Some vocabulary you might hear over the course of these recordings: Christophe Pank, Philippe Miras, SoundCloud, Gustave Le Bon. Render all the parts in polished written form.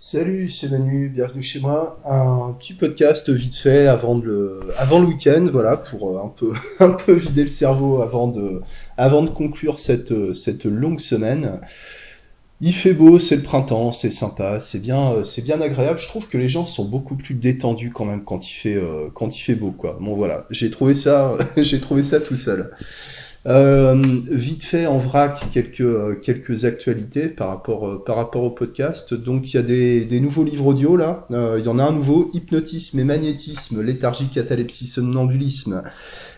Salut, c'est Manu, bienvenue chez moi. Un petit podcast vite fait avant le week-end, voilà, pour un peu vider le cerveau avant de conclure cette longue semaine. Il fait beau, c'est le printemps, c'est sympa, c'est bien agréable. Je trouve que les gens sont beaucoup plus détendus quand même quand il fait beau, quoi. Bon voilà, j'ai trouvé ça tout seul. Vite fait en vrac quelques actualités par rapport au podcast. Donc il y a des nouveaux livres audio là. Il y en a un nouveau, Hypnotisme et magnétisme, léthargie, catalepsie, somnambulisme,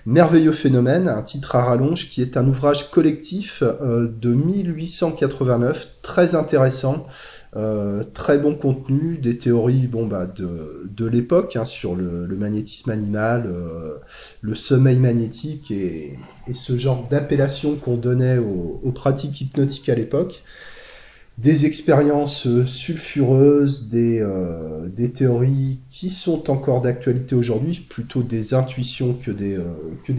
merveilleux phénomène, un titre à rallonge qui est un ouvrage collectif de 1889, très intéressant. Très bon contenu, des théories de l'époque hein, sur le magnétisme animal, le sommeil magnétique et ce genre d'appellation qu'on donnait aux pratiques hypnotiques à l'époque, des expériences sulfureuses, des théories qui sont encore d'actualité aujourd'hui, plutôt des intuitions que des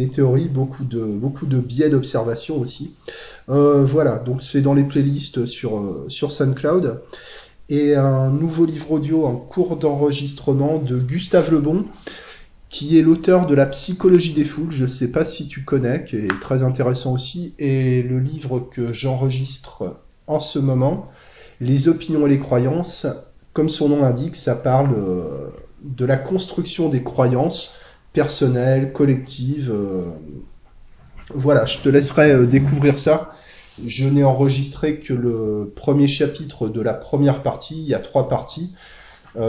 théories, beaucoup de biais d'observation aussi. Voilà, donc c'est dans les playlists sur SoundCloud. Et un nouveau livre audio en cours d'enregistrement de Gustave Le Bon, qui est l'auteur de La psychologie des foules, je ne sais pas si tu connais, qui est très intéressant aussi, et le livre que j'enregistre en ce moment, Les opinions et les croyances, comme son nom l'indique, ça parle de la construction des croyances personnelles, collectives. Voilà, je te laisserai découvrir ça. Je n'ai enregistré que le premier chapitre de la première partie, il y a 3 parties.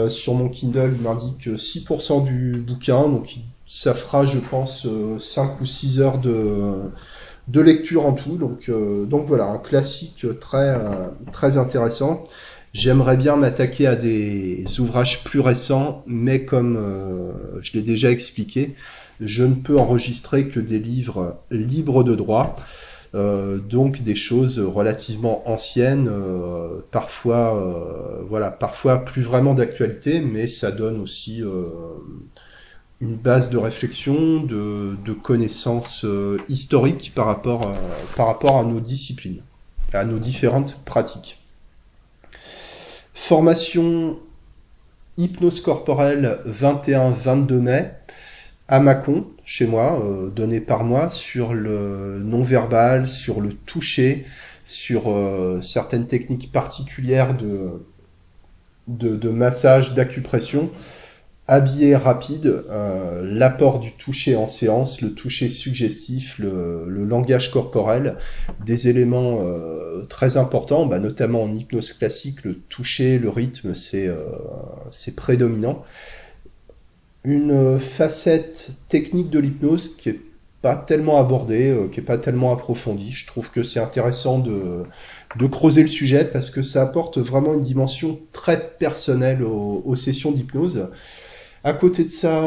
Sur mon Kindle, il m'indique 6% du bouquin, donc ça fera, je pense, 5 ou 6 heures de lecture en tout, donc voilà, un classique très intéressant. J'aimerais bien m'attaquer à des ouvrages plus récents, mais comme je l'ai déjà expliqué, je ne peux enregistrer que des livres libres de droit, donc des choses relativement anciennes, parfois plus vraiment d'actualité, mais ça donne aussi une base de réflexion, de connaissances historiques par rapport à nos disciplines, à nos différentes pratiques. Formation hypnose corporelle 21-22 mai à Mâcon, chez moi, donnée par moi sur le non-verbal, sur le toucher, sur certaines techniques particulières de massage, d'acupression. Habillé rapide, l'apport du toucher en séance, le toucher suggestif, le langage corporel, des éléments très importants, notamment en hypnose classique, le toucher, le rythme, c'est prédominant. Une facette technique de l'hypnose qui est pas tellement abordée, qui est pas tellement approfondie. Je trouve que c'est intéressant de creuser le sujet parce que ça apporte vraiment une dimension très personnelle aux sessions d'hypnose. À côté de ça,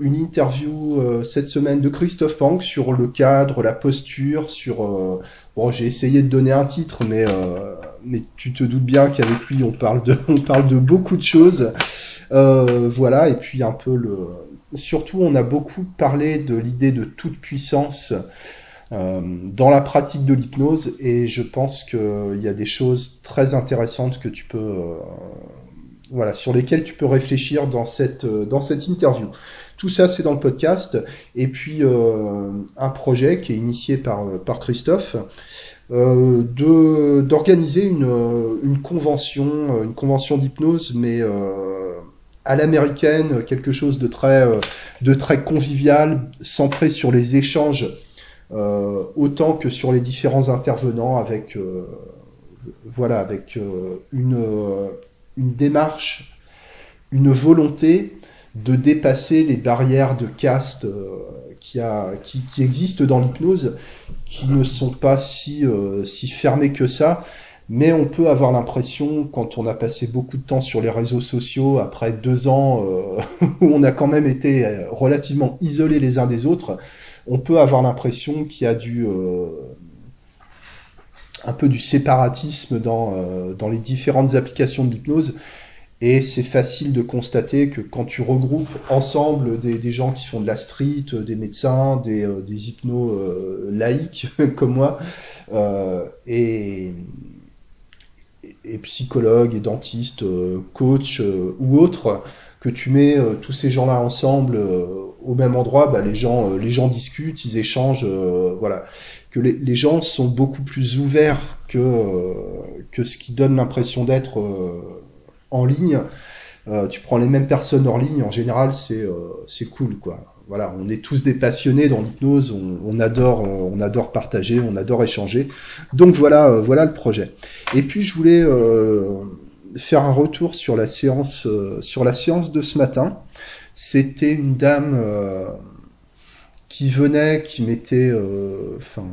une interview cette semaine de Christophe Pank sur le cadre, la posture, sur... bon, j'ai essayé de donner un titre, mais tu te doutes bien qu'avec lui, on parle de beaucoup de choses. Voilà, et puis un peu le... Surtout, on a beaucoup parlé de l'idée de toute puissance dans la pratique de l'hypnose, et je pense qu'il y a des choses très intéressantes que tu peux... sur lesquels tu peux réfléchir dans cette interview. Tout ça, c'est dans le podcast. Et puis, un projet qui est initié par Christophe, d'organiser une convention d'hypnose, mais à l'américaine, quelque chose de très convivial, centré sur les échanges, autant que sur les différents intervenants, avec une démarche, une volonté de dépasser les barrières de caste qui existent dans l'hypnose, qui ne sont pas si fermées que ça, mais on peut avoir l'impression, quand on a passé beaucoup de temps sur les réseaux sociaux, après 2 ans où on a quand même été relativement isolés les uns des autres, on peut avoir l'impression qu'il y a un peu du séparatisme dans les différentes applications de l'hypnose, et c'est facile de constater que quand tu regroupes ensemble des gens qui font de la street, des médecins, des hypnos laïcs comme moi, et et psychologues et dentistes, coachs ou autres, que tu mets tous ces gens-là ensemble au même endroit, bah, les gens discutent, ils échangent, voilà. Que les gens sont beaucoup plus ouverts que ce qui donne l'impression d'être en ligne. Tu prends les mêmes personnes hors ligne, en général, c'est cool, quoi. Voilà, on est tous des passionnés dans l'hypnose, on adore partager, on adore échanger. Donc voilà, voilà le projet. Et puis je voulais faire un retour sur la séance de ce matin. C'était une dame qui venait, qui m'était, enfin,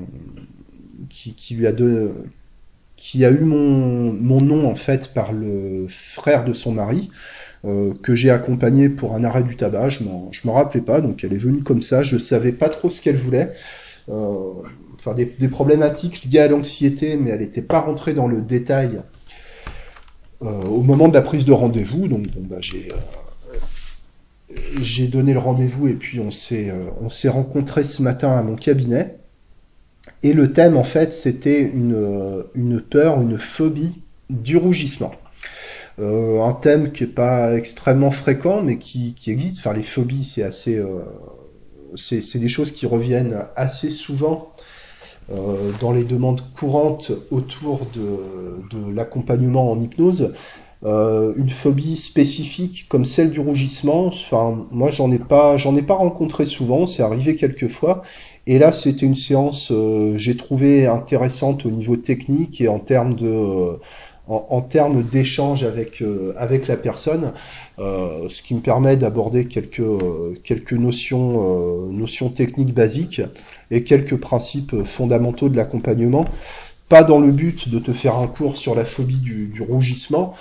qui a eu mon nom en fait par le frère de son mari. Que j'ai accompagné pour un arrêt du tabac, je m'en rappelais pas, donc elle est venue comme ça, je savais pas trop ce qu'elle voulait, enfin des problématiques liées à l'anxiété, mais elle n'était pas rentrée dans le détail au moment de la prise de rendez-vous, donc bon, bah, j'ai donné le rendez-vous et puis on s'est rencontrés ce matin à mon cabinet, et le thème en fait c'était une peur, une phobie du rougissement. Un thème qui n'est pas extrêmement fréquent, mais qui existe. Enfin, les phobies, c'est assez, c'est des choses qui reviennent assez souvent dans les demandes courantes autour de l'accompagnement en hypnose. Une phobie spécifique comme celle du rougissement, enfin, moi j'en ai pas rencontré souvent, c'est arrivé quelques fois, et là c'était une séance j'ai trouvé intéressante au niveau technique et en termes de en termes d'échange avec la personne, ce qui me permet d'aborder quelques notions techniques basiques et quelques principes fondamentaux de l'accompagnement, pas dans le but de te faire un cours sur la phobie du rougissement,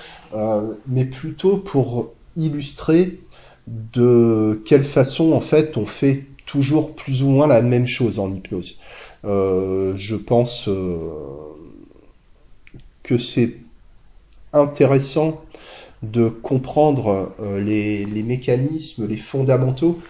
mais plutôt pour illustrer de quelle façon en fait on fait toujours plus ou moins la même chose en hypnose. Je pense que c'est intéressant de comprendre les mécanismes, les fondamentaux,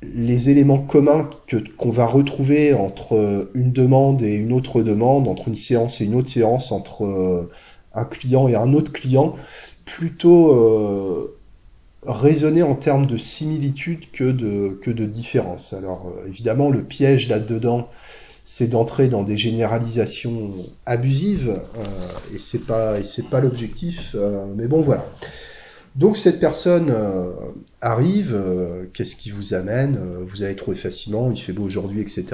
les éléments communs qu'on va retrouver entre une demande et une autre demande, entre une séance et une autre séance, entre un client et un autre client, plutôt raisonner en termes de similitude que de différence. Alors évidemment, le piège là-dedans, c'est d'entrer dans des généralisations abusives, et c'est pas l'objectif, mais bon, voilà. Donc cette personne arrive, qu'est-ce qui vous amène, vous allez trouver facilement, il fait beau aujourd'hui, etc.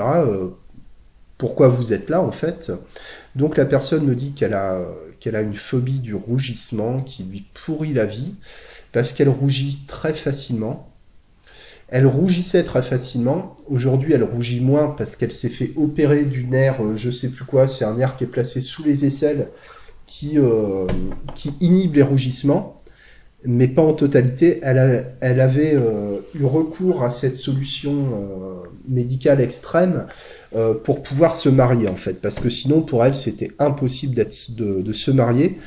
Pourquoi vous êtes là, en fait? Donc la personne me dit qu'elle a une phobie du rougissement qui lui pourrit la vie, parce qu'elle rougit très facilement. Elle rougissait très facilement, aujourd'hui elle rougit moins parce qu'elle s'est fait opérer du nerf, je sais plus quoi, c'est un nerf qui est placé sous les aisselles, qui inhibe les rougissements, mais pas en totalité. Elle avait eu recours à cette solution médicale extrême pour pouvoir se marier en fait, parce que sinon pour elle c'était impossible de se marier.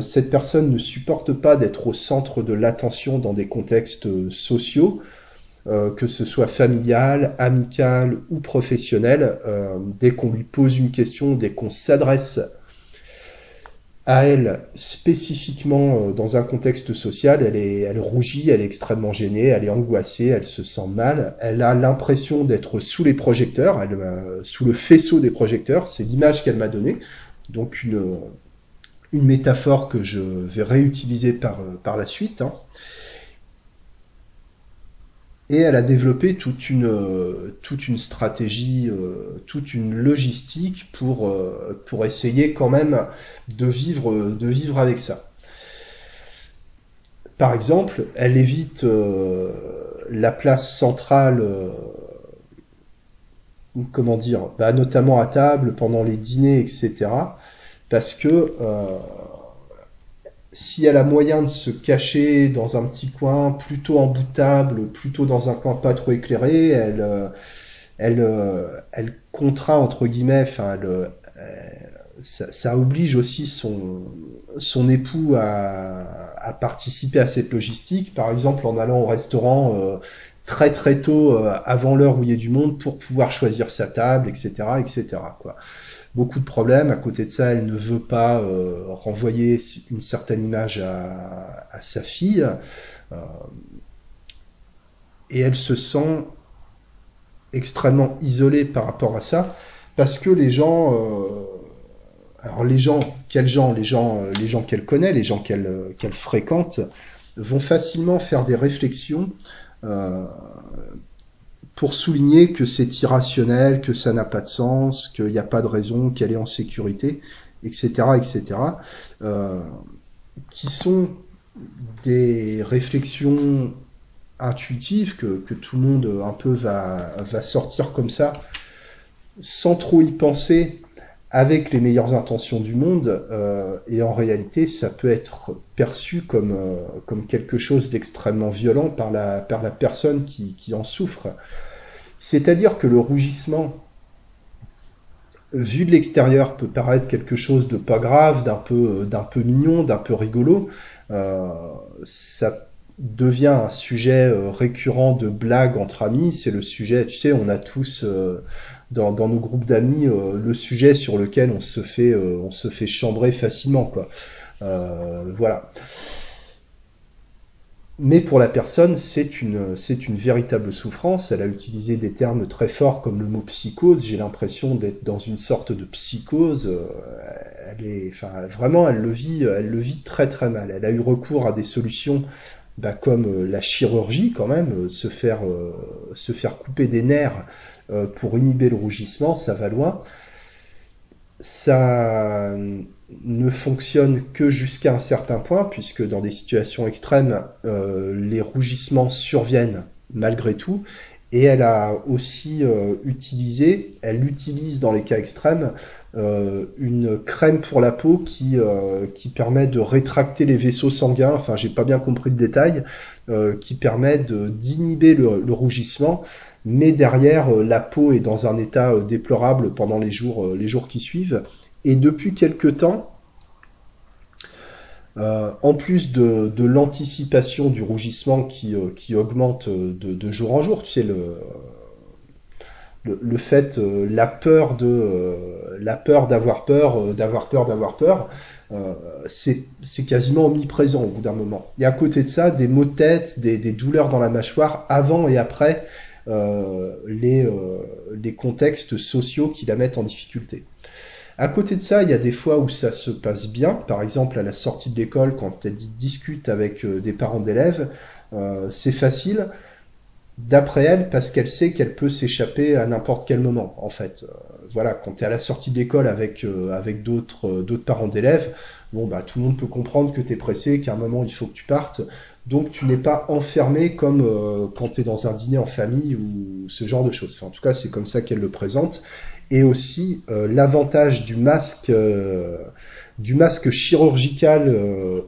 Cette personne ne supporte pas d'être au centre de l'attention dans des contextes sociaux, que ce soit familial, amical ou professionnel, dès qu'on lui pose une question, dès qu'on s'adresse à elle spécifiquement dans un contexte social, elle rougit, elle est extrêmement gênée, elle est angoissée, elle se sent mal, elle a l'impression d'être sous les projecteurs, sous le faisceau des projecteurs, c'est l'image qu'elle m'a donnée, donc une métaphore que je vais réutiliser par la suite, hein. Et elle a développé toute une stratégie, toute une logistique pour essayer quand même de vivre avec ça. Par exemple, elle évite la place centrale, comment dire, bah, notamment à table, pendant les dîners, etc. Parce que si elle a moyen de se cacher dans un petit coin, plutôt en bout de table, plutôt dans un coin pas trop éclairé, elle contraint, entre guillemets, enfin, ça oblige aussi son époux à participer à cette logistique, par exemple en allant au restaurant très très tôt, avant l'heure où il y a du monde, pour pouvoir choisir sa table, etc., etc., quoi. beaucoup de problèmes. À côté de ça, elle ne veut pas renvoyer une certaine image à sa fille. Et elle se sent extrêmement isolée par rapport à ça, parce que les gens... alors les gens, quels gens? Les gens qu'elle connaît, les gens qu'elle fréquente, vont facilement faire des réflexions pour souligner que c'est irrationnel, que ça n'a pas de sens, qu'il n'y a pas de raison, qu'elle est en sécurité, etc., etc., qui sont des réflexions intuitives que tout le monde un peu va sortir comme ça, sans trop y penser, avec les meilleures intentions du monde, et en réalité, ça peut être perçu comme quelque chose d'extrêmement violent par la personne qui en souffre. C'est-à-dire que le rougissement, vu de l'extérieur, peut paraître quelque chose de pas grave, d'un peu mignon, d'un peu rigolo. Ça devient un sujet récurrent de blague entre amis. C'est le sujet, tu sais, on a tous... Dans nos groupes d'amis, le sujet sur lequel on se fait chambrer facilement, quoi. Voilà. Mais pour la personne, c'est une véritable souffrance. Elle a utilisé des termes très forts comme le mot psychose. J'ai l'impression d'être dans une sorte de psychose. Vraiment, elle le vit très très mal. Elle a eu recours à des solutions. Comme la chirurgie quand même, se faire couper des nerfs pour inhiber le rougissement, ça va loin. Ça ne fonctionne que jusqu'à un certain point, puisque dans des situations extrêmes, les rougissements surviennent malgré tout. Et elle a aussi utilise dans les cas extrêmes, une crème pour la peau qui permet de rétracter les vaisseaux sanguins, enfin j'ai pas bien compris le détail, qui permet d'inhiber le rougissement, mais derrière la peau est dans un état déplorable pendant les jours qui suivent. Et depuis quelque temps, en plus de l'anticipation du rougissement qui augmente de jour en jour, tu sais, le fait, la peur d'avoir peur, c'est quasiment omniprésent au bout d'un moment. Et à côté de ça, des maux de tête, des douleurs dans la mâchoire, avant et après les contextes sociaux qui la mettent en difficulté. À côté de ça, il y a des fois où ça se passe bien, par exemple à la sortie de l'école, quand elle discute avec des parents d'élèves, c'est facile, d'après elle, parce qu'elle sait qu'elle peut s'échapper à n'importe quel moment, en fait. Voilà, quand tu es à la sortie de l'école avec d'autres parents d'élèves, bon, bah, tout le monde peut comprendre que tu es pressé, qu'à un moment il faut que tu partes, donc tu n'es pas enfermé comme quand tu es dans un dîner en famille ou ce genre de choses. Enfin, en tout cas, c'est comme ça qu'elle le présente. Et aussi l'avantage du masque chirurgical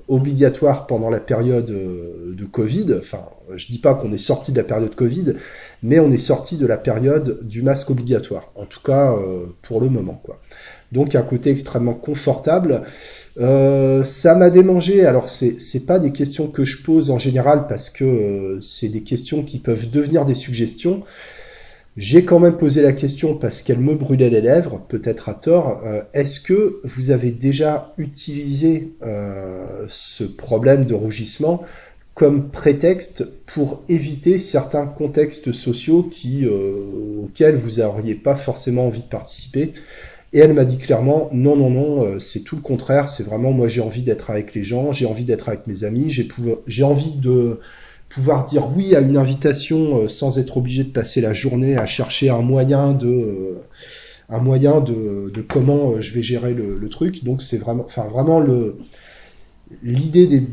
obligatoire pendant la période de Covid. Enfin, je dis pas qu'on est sorti de la période Covid, mais on est sorti de la période du masque obligatoire. En tout cas, pour le moment, quoi. Donc, un côté extrêmement confortable. Ça m'a démangé. Alors, c'est pas des questions que je pose en général, parce que c'est des questions qui peuvent devenir des suggestions. J'ai quand même posé la question parce qu'elle me brûlait les lèvres, peut-être à tort. Est-ce que vous avez déjà utilisé ce problème de rougissement comme prétexte pour éviter certains contextes sociaux auxquels vous n'auriez pas forcément envie de participer? Et elle m'a dit clairement non, non, non, c'est tout le contraire. C'est vraiment moi j'ai envie d'être avec les gens, j'ai envie d'être avec mes amis, j'ai envie de... pouvoir dire oui à une invitation sans être obligé de passer la journée à chercher un moyen de comment je vais gérer le truc. Donc c'est vraiment, enfin vraiment l'idée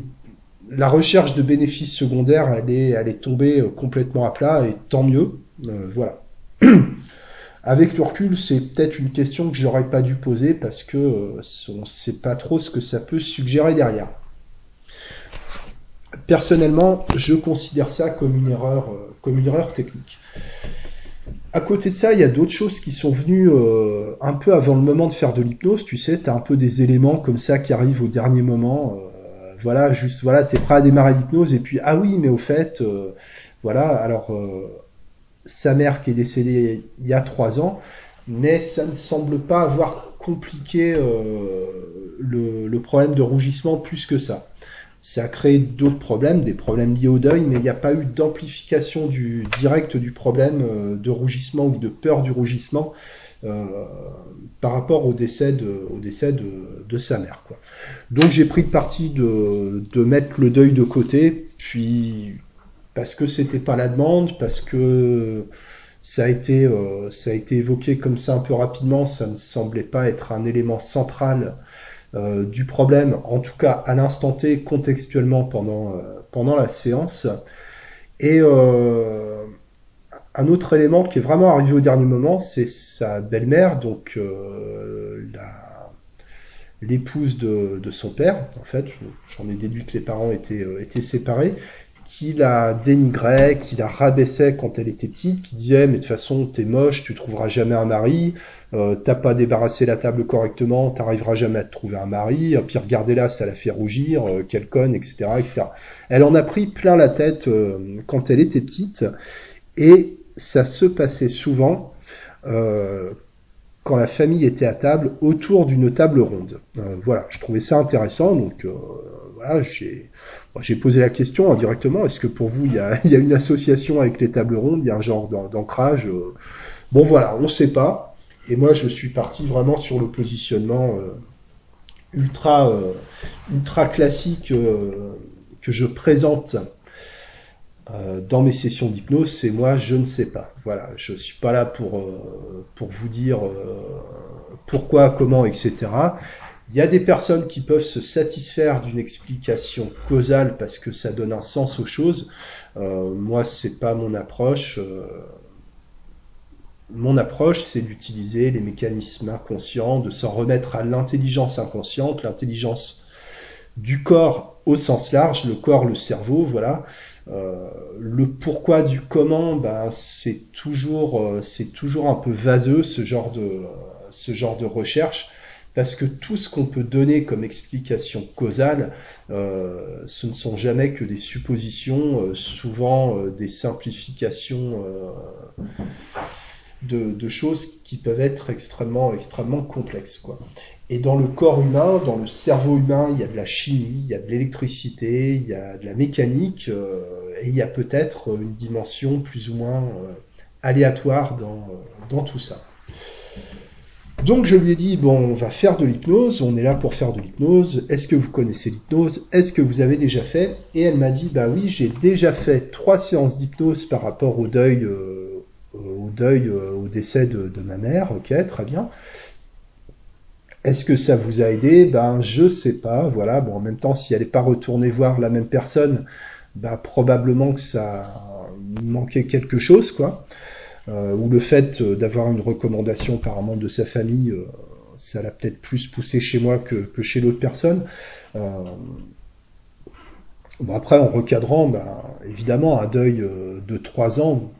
la recherche de bénéfices secondaires, elle est tombée complètement à plat, et tant mieux. Voilà. Avec le recul, c'est peut-être une question que j'aurais pas dû poser, parce que on sait pas trop ce que ça peut suggérer derrière. Personnellement, je considère ça comme une erreur technique. À côté de ça, il y a d'autres choses qui sont venues un peu avant le moment de faire de l'hypnose. Tu sais, tu as un peu des éléments comme ça qui arrivent au dernier moment. Voilà, juste, voilà, tu es prêt à démarrer l'hypnose. Et puis, ah oui, mais au fait, voilà, alors, sa mère qui est décédée il y a 3 ans, mais ça ne semble pas avoir compliqué le problème de rougissement plus que ça. Ça a créé d'autres problèmes, des problèmes liés au deuil, mais il n'y a pas eu d'amplification directe du problème de rougissement ou de peur du rougissement par rapport au décès de sa mère, quoi. Donc j'ai pris le parti de mettre le deuil de côté, puis parce que c'était pas la demande, parce que ça a été évoqué comme ça un peu rapidement, ça ne semblait pas être un élément central du problème, en tout cas à l'instant T, contextuellement pendant la séance. Et un autre élément qui est vraiment arrivé au dernier moment, c'est sa belle-mère, donc l'épouse de son père, en fait, j'en ai déduit que les parents étaient séparés, qui la dénigrait, qui la rabaissait quand elle était petite, qui disait « mais de toute façon, t'es moche, tu trouveras jamais un mari, t'as pas débarrassé la table correctement, t'arriveras jamais à te trouver un mari, puis regardez-la, ça la fait rougir, quelle conne, etc., etc. » Elle en a pris plein la tête quand elle était petite, et ça se passait souvent quand la famille était à table, autour d'une table ronde. Voilà, je trouvais ça intéressant, donc voilà, j'ai posé la question indirectement, est-ce que pour vous, il y a une association avec les tables rondes, il y a un genre d'ancrage Bon voilà, on ne sait pas, et moi je suis parti vraiment sur le positionnement ultra classique que je présente dans mes sessions d'hypnose, c'est moi, je ne sais pas. Voilà, je ne suis pas là pour vous dire pourquoi, comment, etc. Il y a des personnes qui peuvent se satisfaire d'une explication causale parce que ça donne un sens aux choses. Moi, c'est pas mon approche. Mon approche, c'est d'utiliser les mécanismes inconscients, de s'en remettre à l'intelligence inconsciente, l'intelligence du corps au sens large, le corps, le cerveau, voilà. Le pourquoi du comment, ben, c'est toujours un peu vaseux ce genre de recherche. Parce que tout ce qu'on peut donner comme explication causale, ce ne sont jamais que des suppositions, souvent des simplifications de choses qui peuvent être extrêmement complexes, quoi. Et dans le corps humain, dans le cerveau humain, il y a de la chimie, il y a de l'électricité, il y a de la mécanique, et il y a peut-être une dimension plus ou moins aléatoire dans tout ça. Donc je lui ai dit, bon, on va faire de l'hypnose, on est là pour faire de l'hypnose, est-ce que vous connaissez l'hypnose, est-ce que vous avez déjà fait? Et elle m'a dit, bah oui, j'ai déjà fait 3 séances d'hypnose par rapport au deuil, au décès de ma mère, ok, très bien. Est-ce que ça vous a aidé? Ben je sais pas, voilà, bon en même temps, si elle n'est pas retournée voir la même personne, bah probablement que il manquait quelque chose, quoi. Ou le fait d'avoir une recommandation par un membre de sa famille, ça l'a peut-être plus poussé chez moi que chez l'autre personne. Bon après, en recadrant, ben, évidemment, un deuil de 3 ans,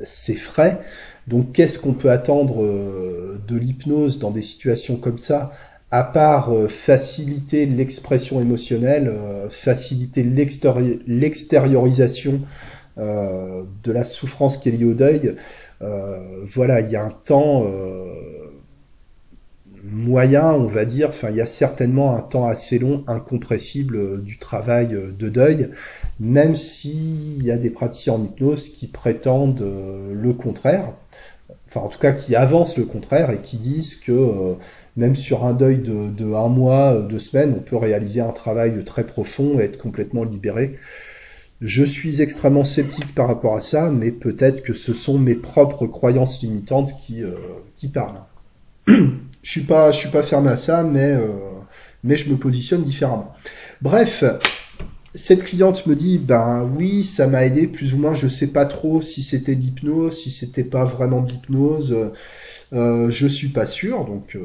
c'est frais. Donc qu'est-ce qu'on peut attendre de l'hypnose dans des situations comme ça, à part faciliter l'expression émotionnelle, faciliter l'extériorisation de la souffrance qui est liée au deuil. Voilà, il y a un temps moyen, on va dire, enfin il y a certainement un temps assez long, incompressible du travail de deuil, même s'il y a des praticiens en hypnose qui prétendent le contraire, enfin en tout cas qui avancent le contraire et qui disent que même sur un deuil de 1 mois, 2 semaines, on peut réaliser un travail très profond et être complètement libéré. Je suis extrêmement sceptique par rapport à ça, mais peut-être que ce sont mes propres croyances limitantes qui parlent. Je suis pas fermé à ça, mais je me positionne différemment. Bref, cette cliente me dit, ben oui, ça m'a aidé, plus ou moins, je sais pas trop si c'était de l'hypnose, si c'était pas vraiment de l'hypnose, je suis pas sûr, donc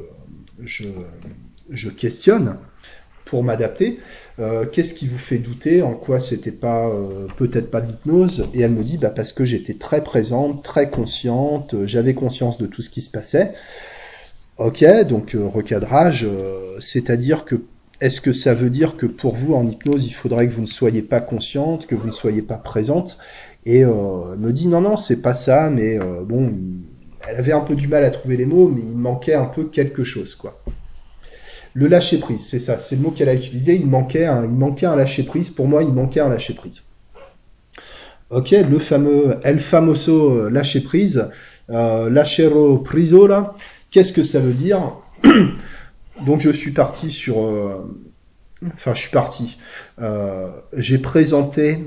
je questionne pour m'adapter. Qu'est-ce qui vous fait douter? En quoi c'était pas peut-être pas de l'hypnose? Et elle me dit, bah, parce que j'étais très présente, très consciente, j'avais conscience de tout ce qui se passait. Ok, donc recadrage, c'est-à-dire que, est-ce que ça veut dire que pour vous, en hypnose, il faudrait que vous ne soyez pas consciente, que vous ne soyez pas présente? Et elle me dit, non, non, c'est pas ça, mais bon, elle avait un peu du mal à trouver les mots, mais il manquait un peu quelque chose, quoi. Le lâcher-prise, c'est ça, c'est le mot qu'elle a utilisé, il manquait un lâcher-prise, pour moi, il manquait un lâcher-prise. Ok, le fameux El Famoso lâcher-prise, lâchero priso, là, qu'est-ce que ça veut dire? Donc je suis parti sur... j'ai présenté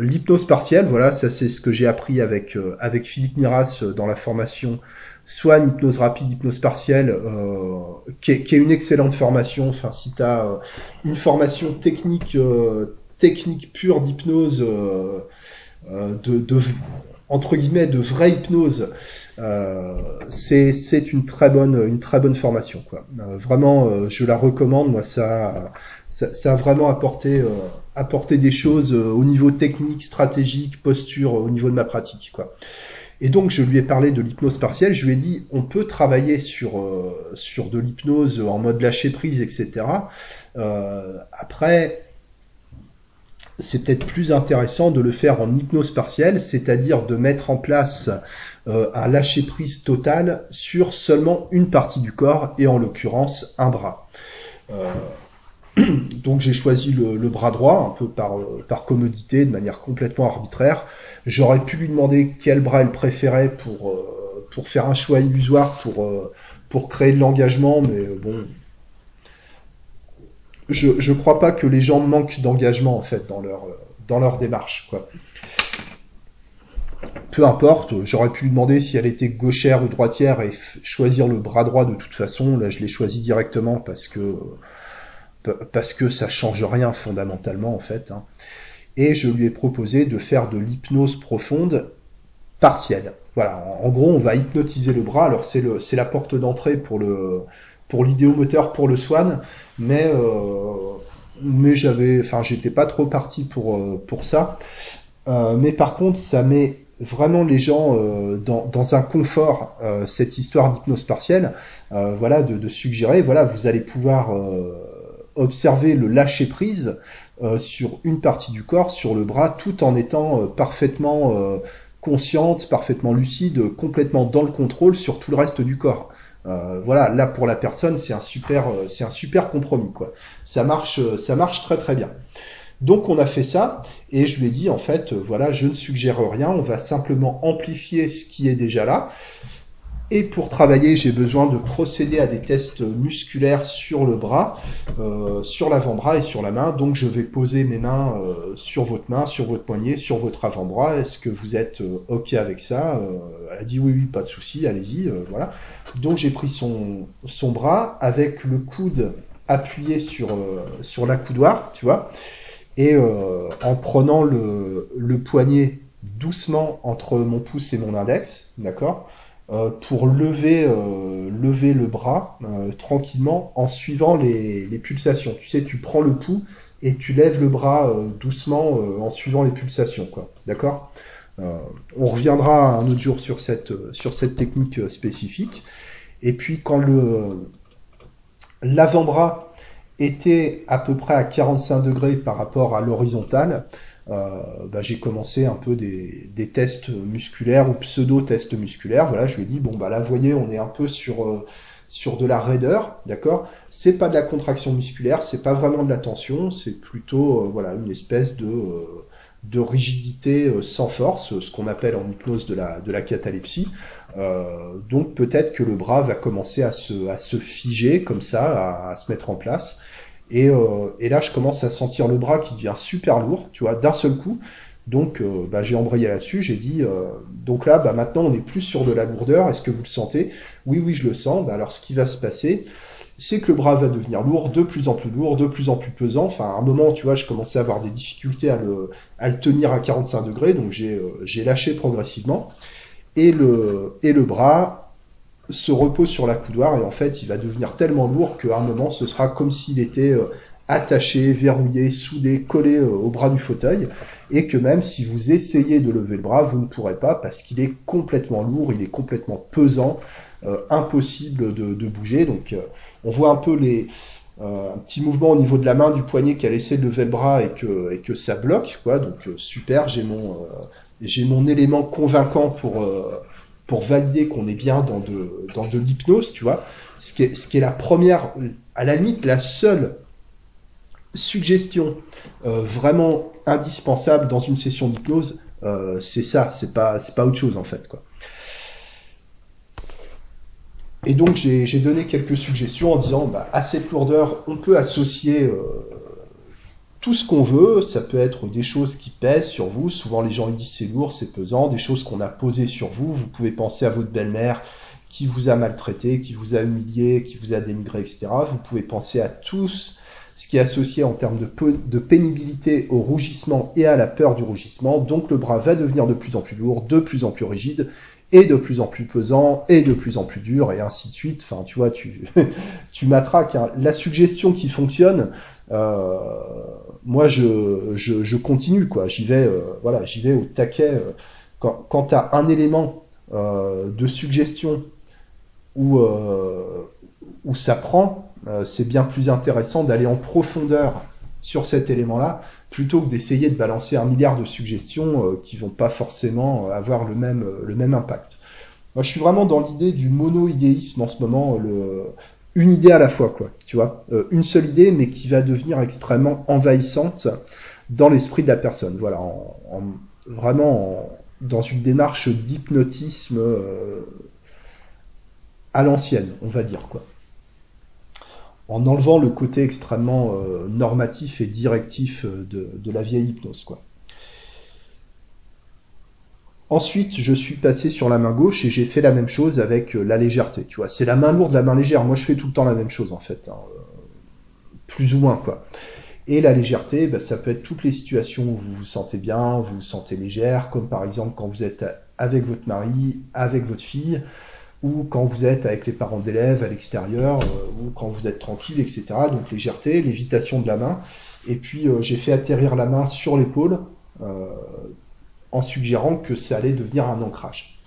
l'hypnose partielle, voilà, ça c'est ce que j'ai appris avec, avec Philippe Miras dans la formation Soigne, hypnose rapide, hypnose partielle, qui est une excellente formation. Enfin, si tu as une formation technique, technique pure d'hypnose, entre guillemets, de vraie hypnose, c'est une très bonne formation, quoi. Vraiment, je la recommande, moi, ça a vraiment apporté des choses au niveau technique, stratégique, posture, au niveau de ma pratique, quoi. Et donc, je lui ai parlé de l'hypnose partielle, je lui ai dit, on peut travailler sur de l'hypnose en mode lâcher-prise, etc. Après... c'est peut-être plus intéressant de le faire en hypnose partielle, c'est-à-dire de mettre en place un lâcher-prise total sur seulement une partie du corps, et en l'occurrence, un bras. Donc j'ai choisi le bras droit, un peu par commodité, de manière complètement arbitraire. J'aurais pu lui demander quel bras elle préférait pour faire un choix illusoire, pour créer de l'engagement, mais bon... Je crois pas que les gens manquent d'engagement, en fait, dans leur démarche, quoi. Peu importe, j'aurais pu lui demander si elle était gauchère ou droitière et choisir le bras droit de toute façon. Là, je l'ai choisi directement parce que ça change rien fondamentalement, en fait, hein. Et je lui ai proposé de faire de l'hypnose profonde partielle. Voilà, en gros, on va hypnotiser le bras. Alors, c'est la porte d'entrée pour l'idéomoteur, pour le Swan, mais j'étais pas trop parti pour ça. Mais par contre, ça met vraiment les gens dans un confort, cette histoire d'hypnose partielle, voilà, de suggérer, voilà, vous allez pouvoir observer le lâcher-prise sur une partie du corps, sur le bras, tout en étant parfaitement consciente, parfaitement lucide, complètement dans le contrôle sur tout le reste du corps. Voilà, là pour la personne, c'est un super compromis, quoi. Ça marche très très bien. Donc on a fait ça, et je lui ai dit, en fait, voilà, je ne suggère rien, on va simplement amplifier ce qui est déjà là. Et pour travailler, j'ai besoin de procéder à des tests musculaires sur le bras, sur l'avant-bras et sur la main. Donc je vais poser mes mains sur votre main, sur votre poignet, sur votre avant-bras. Est-ce que vous êtes OK avec ça? Elle a dit oui, pas de souci, allez-y, voilà. Donc j'ai pris son bras avec le coude appuyé sur l'accoudoir, tu vois, et en prenant le poignet doucement entre mon pouce et mon index, d'accord? Pour lever le bras tranquillement en suivant les pulsations. Tu sais, tu prends le pouls et tu lèves le bras doucement en suivant les pulsations, quoi. D'accord ? On reviendra un autre jour sur cette technique spécifique. Et puis, quand l'avant-bras était à peu près à 45 degrés par rapport à l'horizontale, j'ai commencé un peu des tests musculaires ou pseudo-tests musculaires. Voilà, je lui ai dit, bon, bah là, vous voyez, on est un peu sur de la raideur, d'accord? C'est pas de la contraction musculaire, c'est pas vraiment de la tension, c'est plutôt, voilà, une espèce de rigidité sans force, ce qu'on appelle en hypnose de la catalepsie. Donc, peut-être que le bras va commencer à se figer comme ça, à se mettre en place. Et là, je commence à sentir le bras qui devient super lourd, tu vois, d'un seul coup. Donc, j'ai embrayé là-dessus, j'ai dit, donc là, maintenant, on est plus sur de la lourdeur, est-ce que vous le sentez? Oui, je le sens. Alors, ce qui va se passer, c'est que le bras va devenir lourd, de plus en plus pesant. Enfin, à un moment, tu vois, je commençais à avoir des difficultés à le tenir à 45 degrés, donc j'ai lâché progressivement. Et le bras... se repose sur l'accoudoir, et en fait il va devenir tellement lourd qu'à un moment ce sera comme s'il était attaché, verrouillé, soudé, collé au bras du fauteuil, et que même si vous essayez de lever le bras, vous ne pourrez pas parce qu'il est complètement lourd, il est complètement pesant, impossible de bouger. Donc on voit un peu un petit mouvement au niveau de la main, du poignet, qu'elle essaie de lever le bras et que ça bloque, quoi. Donc super, j'ai mon élément convaincant pour pour valider qu'on est bien dans de l'hypnose, tu vois, ce qui est la première, à la limite la seule suggestion vraiment indispensable dans une session d'hypnose, c'est ça, c'est pas autre chose en fait, quoi. Et donc j'ai donné quelques suggestions en disant bah, à cette lourdeur on peut associer tout ce qu'on veut, ça peut être des choses qui pèsent sur vous, souvent les gens ils disent c'est lourd, c'est pesant, des choses qu'on a posées sur vous, vous pouvez penser à votre belle-mère qui vous a maltraité, qui vous a humilié, qui vous a dénigré, etc. Vous pouvez penser à tous ce qui est associé en termes de pénibilité au rougissement et à la peur du rougissement, donc le bras va devenir de plus en plus lourd, de plus en plus rigide, et de plus en plus pesant, et de plus en plus dur, et ainsi de suite. Enfin, tu vois, tu matraques, hein. La suggestion qui fonctionne, moi, je continue, quoi. J'y vais, voilà, j'y vais au taquet. Quand tu as un élément de suggestion où ça prend, c'est bien plus intéressant d'aller en profondeur sur cet élément-là, plutôt que d'essayer de balancer 1 milliard de suggestions qui vont pas forcément avoir le même impact. Moi, je suis vraiment dans l'idée du mono-idéisme en ce moment, une idée à la fois, quoi, tu vois, une seule idée, mais qui va devenir extrêmement envahissante dans l'esprit de la personne, voilà, dans une démarche d'hypnotisme à l'ancienne, on va dire, quoi. En enlevant le côté extrêmement normatif et directif de la vieille hypnose, quoi. Ensuite, je suis passé sur la main gauche et j'ai fait la même chose avec la légèreté, tu vois. C'est la main lourde, la main légère. Moi, je fais tout le temps la même chose, en fait, hein, plus ou moins, quoi. Et la légèreté, bah, ça peut être toutes les situations où vous vous sentez bien, vous vous sentez légère, comme par exemple quand vous êtes avec votre mari, avec votre fille, ou quand vous êtes avec les parents d'élèves à l'extérieur, ou quand vous êtes tranquille, etc. Donc légèreté, lévitation de la main. Et puis j'ai fait atterrir la main sur l'épaule en suggérant que ça allait devenir un ancrage.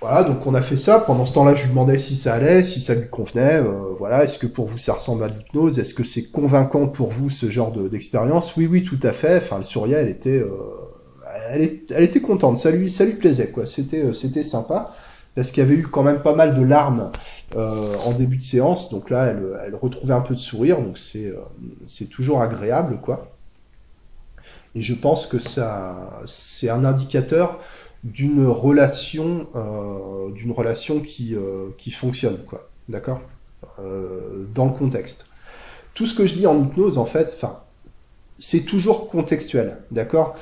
Voilà, donc on a fait ça. Pendant ce temps-là, je lui demandais si ça allait, si ça lui convenait. Voilà, est-ce que pour vous ça ressemble à de l'hypnose? Est-ce que c'est convaincant pour vous ce genre d'expérience? Oui, tout à fait. Enfin, elle souriait, elle était contente, ça lui plaisait, quoi. C'était sympa. Parce qu'il y avait eu quand même pas mal de larmes en début de séance, donc là, elle retrouvait un peu de sourire, donc c'est toujours agréable, quoi. Et je pense que ça, c'est un indicateur d'une relation qui fonctionne, quoi. D'accord, dans le contexte. Tout ce que je dis en hypnose, en fait, enfin, c'est toujours contextuel, d'accord,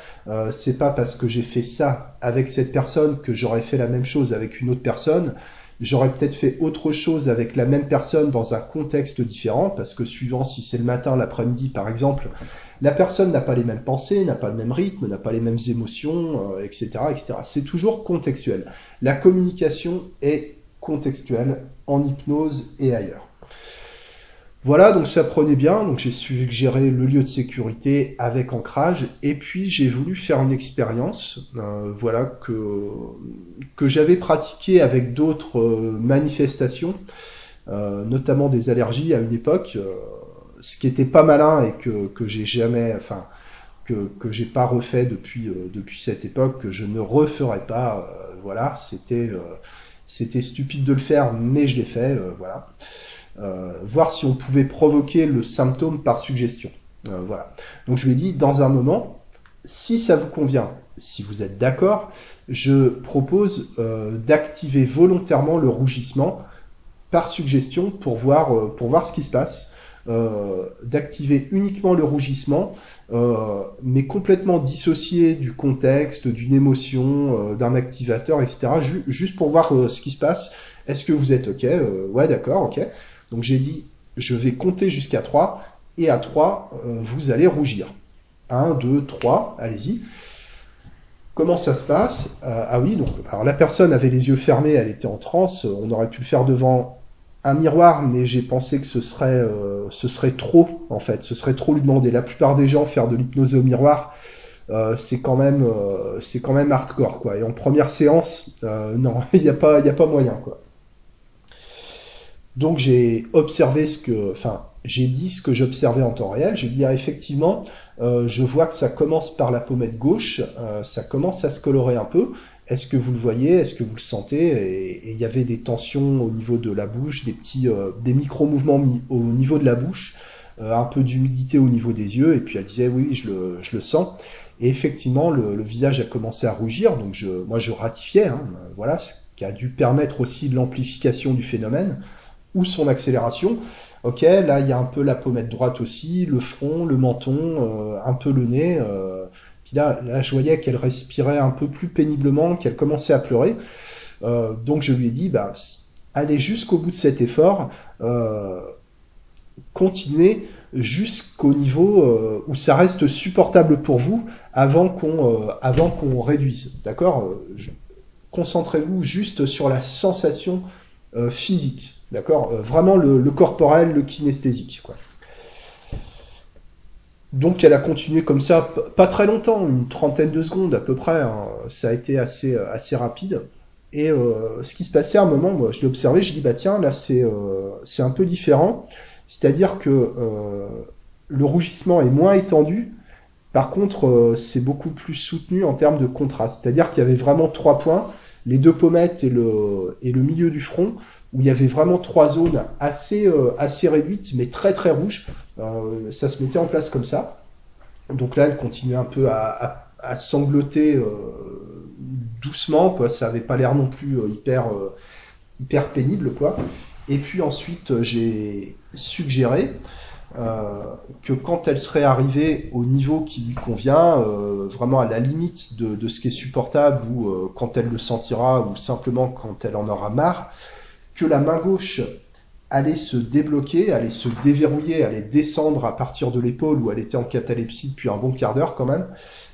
c'est pas parce que j'ai fait ça avec cette personne que j'aurais fait la même chose avec une autre personne. J'aurais peut-être fait autre chose avec la même personne dans un contexte différent, parce que suivant si c'est le matin, l'après-midi par exemple, la personne n'a pas les mêmes pensées, n'a pas le même rythme, n'a pas les mêmes émotions, etc., etc. C'est toujours contextuel. La communication est contextuelle en hypnose et ailleurs. Voilà, donc ça prenait bien, donc j'ai suggéré le lieu de sécurité avec ancrage, et puis j'ai voulu faire une expérience, voilà, que j'avais pratiquée avec d'autres manifestations, notamment des allergies à une époque, ce qui était pas malin et que j'ai jamais, enfin, que j'ai pas refait depuis cette époque, que je ne referai pas, voilà, c'était stupide de le faire, mais je l'ai fait, voilà. Voir si on pouvait provoquer le symptôme par suggestion. Voilà. Donc je lui ai dit, dans un moment, si ça vous convient, si vous êtes d'accord, je propose d'activer volontairement le rougissement par suggestion pour voir ce qui se passe. D'activer uniquement le rougissement, mais complètement dissocié du contexte, d'une émotion, d'un activateur, etc. Juste pour voir ce qui se passe. Est-ce que vous êtes OK? Ouais, d'accord, OK. Donc j'ai dit, je vais compter jusqu'à 3, et à 3, vous allez rougir. 1, 2, 3, allez-y. Comment ça se passe? Ah oui, donc alors la personne avait les yeux fermés, elle était en transe, on aurait pu le faire devant un miroir, mais j'ai pensé que ce serait trop, en fait, ce serait trop lui demander. La plupart des gens, faire de l'hypnose au miroir, c'est quand même hardcore, quoi. Et en première séance, non, il n'y a pas moyen, quoi. Donc j'ai observé j'ai dit ce que j'observais en temps réel. J'ai dit, ah, effectivement, je vois que ça commence par la pommette gauche, ça commence à se colorer un peu. Est-ce que vous le voyez? Est-ce que vous le sentez? Et il y avait des tensions au niveau de la bouche, des petits, des micro-mouvements au niveau de la bouche, un peu d'humidité au niveau des yeux, et puis elle disait oui, je le sens. Et effectivement, le visage a commencé à rougir, donc moi je ratifiais, hein, voilà, ce qui a dû permettre aussi l'amplification du phénomène, ou son accélération. Ok, là il y a un peu la pommette droite aussi, le front, le menton, un peu le nez, puis là je voyais qu'elle respirait un peu plus péniblement, qu'elle commençait à pleurer, donc je lui ai dit, bah, allez jusqu'au bout de cet effort, continuez jusqu'au niveau où ça reste supportable pour vous avant qu'on réduise, d'accord? Concentrez-vous juste sur la sensation physique, d'accord, vraiment le corporel, le kinesthésique, quoi. Donc elle a continué comme ça, pas très longtemps, une trentaine de secondes à peu près, hein. Ça a été assez rapide, et ce qui se passait à un moment, moi je l'ai observé, je dis bah tiens, là c'est un peu différent, c'est-à-dire que le rougissement est moins étendu, par contre c'est beaucoup plus soutenu en termes de contraste, c'est-à-dire qu'il y avait vraiment trois points, les deux pommettes et le milieu du front, où il y avait vraiment trois zones assez réduites, mais très très rouges. Ça se mettait en place comme ça. Donc là, elle continuait un peu à sangloter doucement, quoi. Ça n'avait pas l'air non plus hyper pénible, quoi. Et puis ensuite, j'ai suggéré que quand elle serait arrivée au niveau qui lui convient, vraiment à la limite de ce qui est supportable, ou quand elle le sentira, ou simplement quand elle en aura marre, que la main gauche allait se débloquer, allait se déverrouiller, allait descendre à partir de l'épaule où elle était en catalepsie depuis un bon quart d'heure quand même.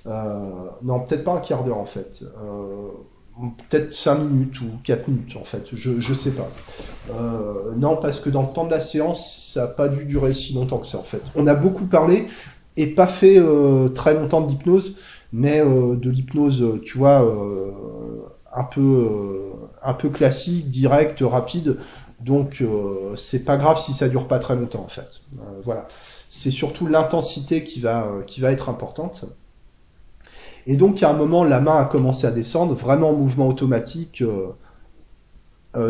Non, peut-être pas un quart d'heure en fait. Peut-être 5 minutes ou 4 minutes en fait, je sais pas. Non, parce que dans le temps de la séance, ça n'a pas dû durer si longtemps que ça en fait. On a beaucoup parlé et pas fait très longtemps de l'hypnose, mais de l'hypnose, tu vois... un peu classique, direct, rapide, donc c'est pas grave si ça dure pas très longtemps en fait. Voilà, c'est surtout l'intensité qui va être importante. Et donc à un moment la main a commencé à descendre, vraiment mouvement automatique,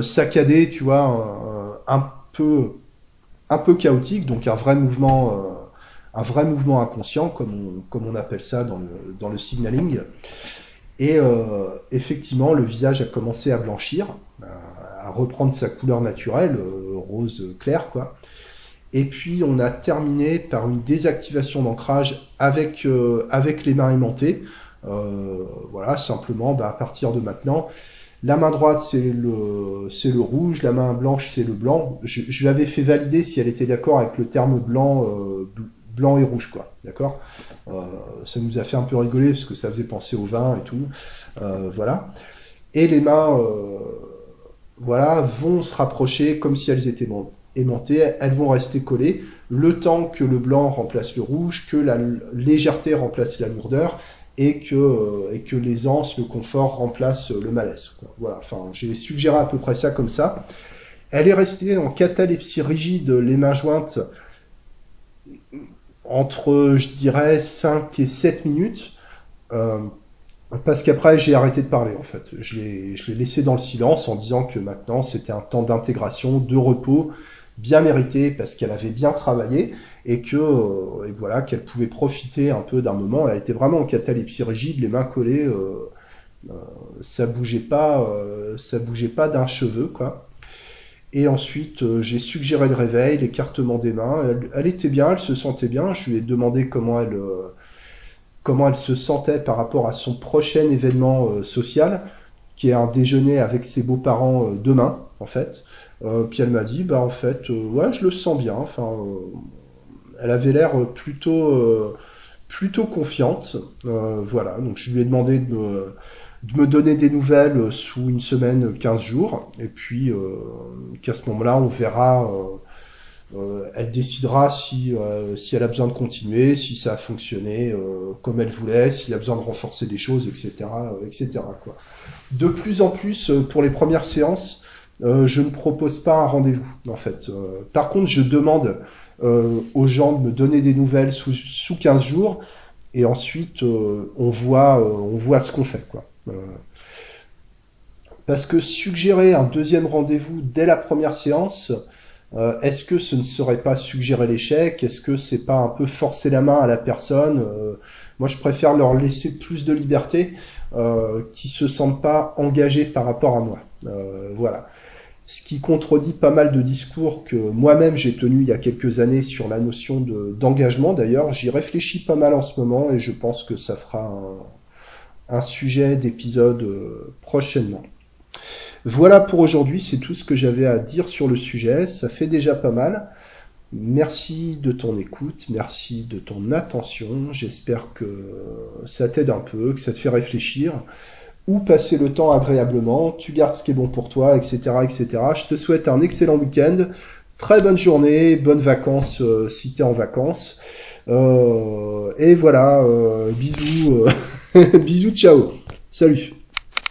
saccadé, tu vois, un peu chaotique, donc un vrai mouvement inconscient comme on appelle ça dans le signaling. Et effectivement, le visage a commencé à blanchir, à reprendre sa couleur naturelle, rose clair, quoi. Et puis, on a terminé par une désactivation d'ancrage avec les mains aimantées. Voilà, simplement, bah, à partir de maintenant, la main droite, c'est le rouge, la main blanche, c'est le blanc. Je lui avais fait valider si elle était d'accord avec le terme blanc, blanc et rouge, quoi, d'accord. Ça nous a fait un peu rigoler parce que ça faisait penser au vin et tout, voilà. Et les mains, voilà, vont se rapprocher comme si elles étaient aimantées, elles vont rester collées, le temps que le blanc remplace le rouge, que la légèreté remplace la lourdeur, et que l'aisance, le confort remplace le malaise, quoi. Voilà, enfin, j'ai suggéré à peu près ça comme ça. Elle est restée en catalepsie rigide, les mains jointes, entre, je dirais, 5 et 7 minutes, parce qu'après, j'ai arrêté de parler, en fait. Je l'ai laissé dans le silence en disant que maintenant, c'était un temps d'intégration, de repos, bien mérité, parce qu'elle avait bien travaillé, et voilà, qu'elle pouvait profiter un peu d'un moment. Elle était vraiment en catalepsie rigide, les mains collées, ça bougeait pas d'un cheveu, quoi. Et ensuite, j'ai suggéré le réveil, l'écartement des mains. Elle était bien, elle se sentait bien. Je lui ai demandé comment elle se sentait par rapport à son prochain événement social, qui est un déjeuner avec ses beaux-parents demain, en fait. Puis elle m'a dit, bah en fait, ouais, je le sens bien. Enfin, elle avait l'air plutôt confiante. Voilà, donc je lui ai demandé de me donner des nouvelles sous une semaine, 15 jours, et puis qu'à ce moment-là, on verra, elle décidera si elle a besoin de continuer, si ça a fonctionné comme elle voulait, s'il a besoin de renforcer des choses, etc., etc., quoi. De plus en plus, pour les premières séances, je ne propose pas un rendez-vous, en fait. Par contre, je demande aux gens de me donner des nouvelles sous 15 jours, et ensuite, on voit ce qu'on fait, quoi. Parce que suggérer un deuxième rendez-vous dès la première séance, est-ce que ce ne serait pas suggérer l'échec? Est-ce que c'est pas un peu forcer la main à la personne? Moi, je préfère leur laisser plus de liberté, qu'ils se sentent pas engagés par rapport à moi. Voilà. Ce qui contredit pas mal de discours que moi-même j'ai tenus il y a quelques années sur la notion d'engagement. D'ailleurs, j'y réfléchis pas mal en ce moment et je pense que ça fera un sujet d'épisode prochainement. Voilà pour aujourd'hui, c'est tout ce que j'avais à dire sur le sujet, ça fait déjà pas mal. Merci de ton écoute, merci de ton attention, j'espère que ça t'aide un peu, que ça te fait réfléchir, ou passer le temps agréablement, tu gardes ce qui est bon pour toi, etc. etc. Je te souhaite un excellent week-end, très bonne journée, bonnes vacances si tu es en vacances, et voilà, bisous, bisous, ciao, salut.